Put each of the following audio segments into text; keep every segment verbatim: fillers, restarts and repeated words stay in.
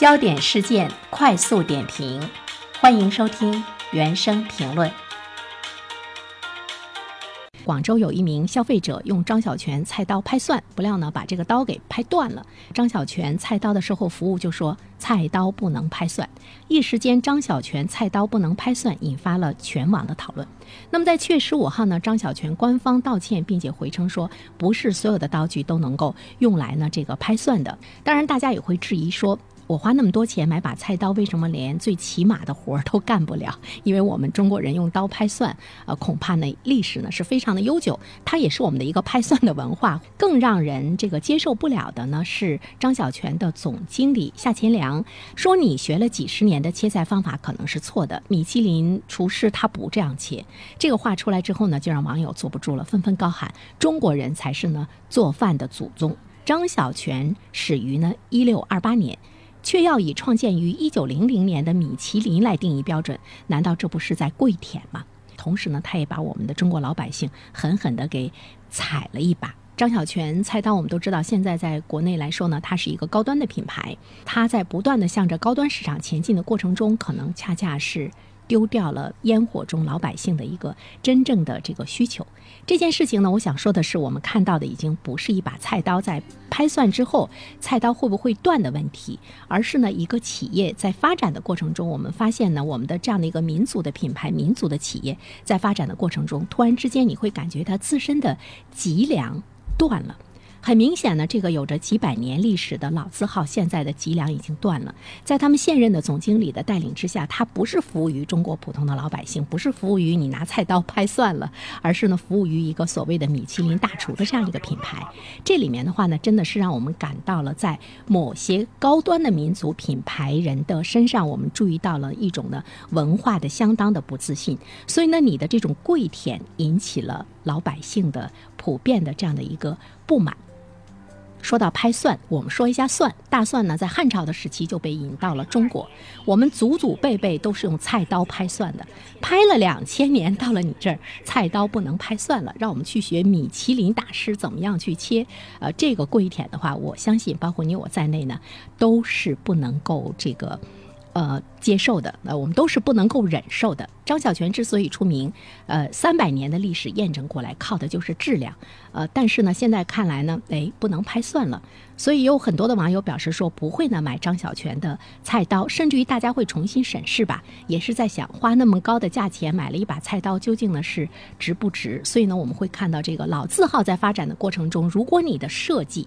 焦点事件快速点评，欢迎收听原声评论。广州有一名消费者用张小泉菜刀拍蒜，不料呢把这个刀给拍断了。张小泉菜刀的售后服务就说菜刀不能拍蒜，一时间张小泉菜刀不能拍蒜引发了全网的讨论。那么在七月十五号呢，张小泉官方道歉，并且回称说不是所有的刀具都能够用来呢这个拍蒜的。当然大家也会质疑说，我花那么多钱买把菜刀，为什么连最起码的活儿都干不了？因为我们中国人用刀拍蒜，呃，恐怕呢历史呢是非常的悠久，它也是我们的一个拍蒜的文化。更让人这个接受不了的呢是张小泉的总经理夏乾良说：“你学了几十年的切菜方法可能是错的，米其林厨师他不这样切。”这个话出来之后呢，就让网友坐不住了，纷纷高喊：“中国人才是呢做饭的祖宗。”张小泉始于呢一六二八年。却要以创建于一九零零年的米其林来定义标准，难道这不是在跪舔吗？同时呢，他也把我们的中国老百姓狠狠地给踩了一把。张小泉菜刀我们都知道，现在在国内来说呢，它是一个高端的品牌，它在不断地向着高端市场前进的过程中，可能恰恰是丢掉了烟火中老百姓的一个真正的这个需求。这件事情呢，我想说的是，我们看到的已经不是一把菜刀在拍蒜之后菜刀会不会断的问题，而是呢一个企业在发展的过程中，我们发现呢我们的这样的一个民族的品牌、民族的企业在发展的过程中，突然之间你会感觉它自身的脊梁断了。很明显呢，这个有着几百年历史的老字号，现在的脊梁已经断了。在他们现任的总经理的带领之下，他不是服务于中国普通的老百姓，不是服务于你拿菜刀拍蒜了，而是呢服务于一个所谓的米其林大厨的这样一个品牌。这里面的话呢，真的是让我们感到了在某些高端的民族品牌人的身上，我们注意到了一种呢文化的相当的不自信。所以呢，你的这种跪舔引起了老百姓的普遍的这样的一个不满。说到拍蒜，我们说一下蒜。大蒜呢，在汉朝的时期就被引到了中国，我们祖祖辈辈都是用菜刀拍蒜的，拍了两千年，到了你这儿，菜刀不能拍蒜了，让我们去学米其林大师怎么样去切。呃，这个跪舔的话，我相信包括你我在内呢，都是不能够这个。呃，接受的，呃，我们都是不能够忍受的。张小泉之所以出名，呃，三百年的历史验证过来，靠的就是质量。呃，但是呢，现在看来呢，哎，不能拍蒜了。所以有很多的网友表示说，不会呢买张小泉的菜刀，甚至于大家会重新审视吧，也是在想花那么高的价钱买了一把菜刀，究竟呢是值不值？所以呢，我们会看到这个老字号在发展的过程中，如果你的设计，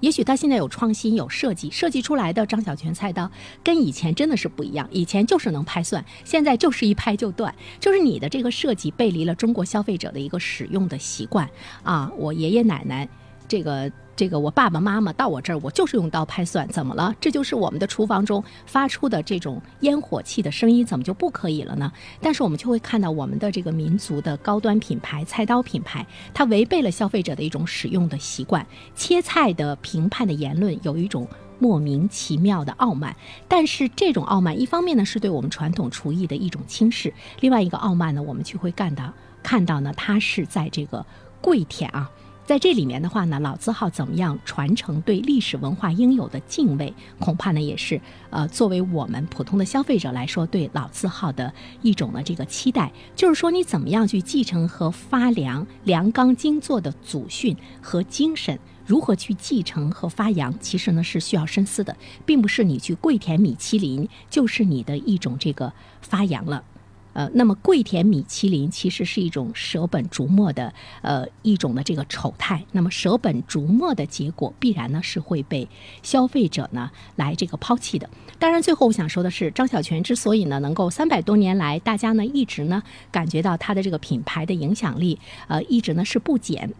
也许他现在有创新有设计，设计出来的张小泉菜刀跟以前真的是不一样，以前就是能拍蒜，现在就是一拍就断，就是你的这个设计背离了中国消费者的一个使用的习惯啊！我爷爷奶奶这个这个我爸爸妈妈到我这儿，我就是用刀拍蒜，怎么了？这就是我们的厨房中发出的这种烟火气的声音，怎么就不可以了呢？但是我们就会看到我们的这个民族的高端品牌菜刀品牌，它违背了消费者的一种使用的习惯，切菜的评判的言论有一种莫名其妙的傲慢。但是这种傲慢一方面呢是对我们传统厨艺的一种轻视，另外一个傲慢呢我们就会看到看到呢它是在这个跪舔啊。在这里面的话呢，老字号怎么样传承对历史文化应有的敬畏，恐怕呢也是呃作为我们普通的消费者来说对老字号的一种呢这个期待，就是说你怎么样去继承和发扬梁刚精作的祖训和精神，如何去继承和发扬，其实呢是需要深思的，并不是你去跪舔米其林就是你的一种这个发扬了。呃，那么跪舔米其林其实是一种舍本逐末的呃一种的这个丑态。那么舍本逐末的结果必然呢是会被消费者呢来这个抛弃的。当然最后我想说的是，张小泉之所以呢能够三百多年来大家呢一直呢感觉到他的这个品牌的影响力呃一直呢是不减，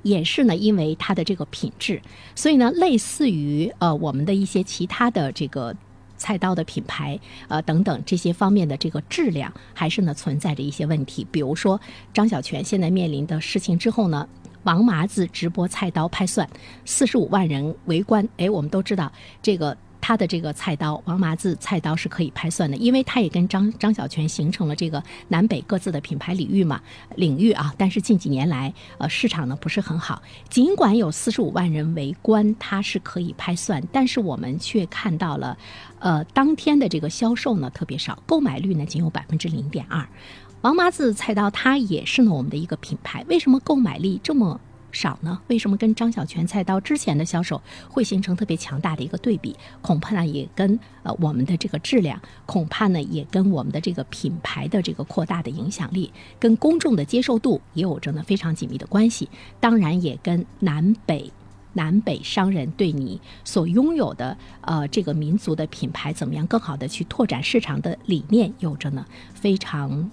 也是呢因为他的这个品质。所以呢类似于呃我们的一些其他的这个菜刀的品牌呃，等等这些方面的这个质量还是呢存在着一些问题。比如说张小泉现在面临的事情之后呢，王麻子直播菜刀拍蒜，四十五万人围观。哎，我们都知道这个他的这个菜刀王麻子菜刀是可以拍蒜的，因为他也跟张张小泉形成了这个南北各自的品牌领域嘛领域啊。但是近几年来，呃，市场呢不是很好，尽管有四十五万人围观，他是可以拍蒜，但是我们却看到了，呃，当天的这个销售呢特别少，购买率呢仅有百分之零点二。王麻子菜刀它也是呢我们的一个品牌，为什么购买力这么少呢？为什么跟张小泉菜刀之前的销售会形成特别强大的一个对比？恐怕呢也跟呃我们的这个质量，恐怕呢也跟我们的这个品牌的这个扩大的影响力，跟公众的接受度也有着呢非常紧密的关系。当然也跟南北南北商人对你所拥有的呃这个民族的品牌怎么样更好的去拓展市场的理念有着呢非常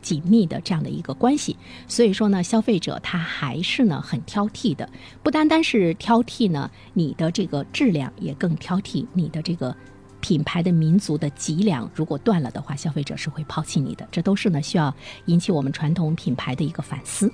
紧密的这样的一个关系。所以说呢，消费者他还是呢很挑剔的，不单单是挑剔呢你的这个质量，也更挑剔你的这个品牌的民族的脊梁，如果断了的话，消费者是会抛弃你的。这都是呢需要引起我们传统品牌的一个反思。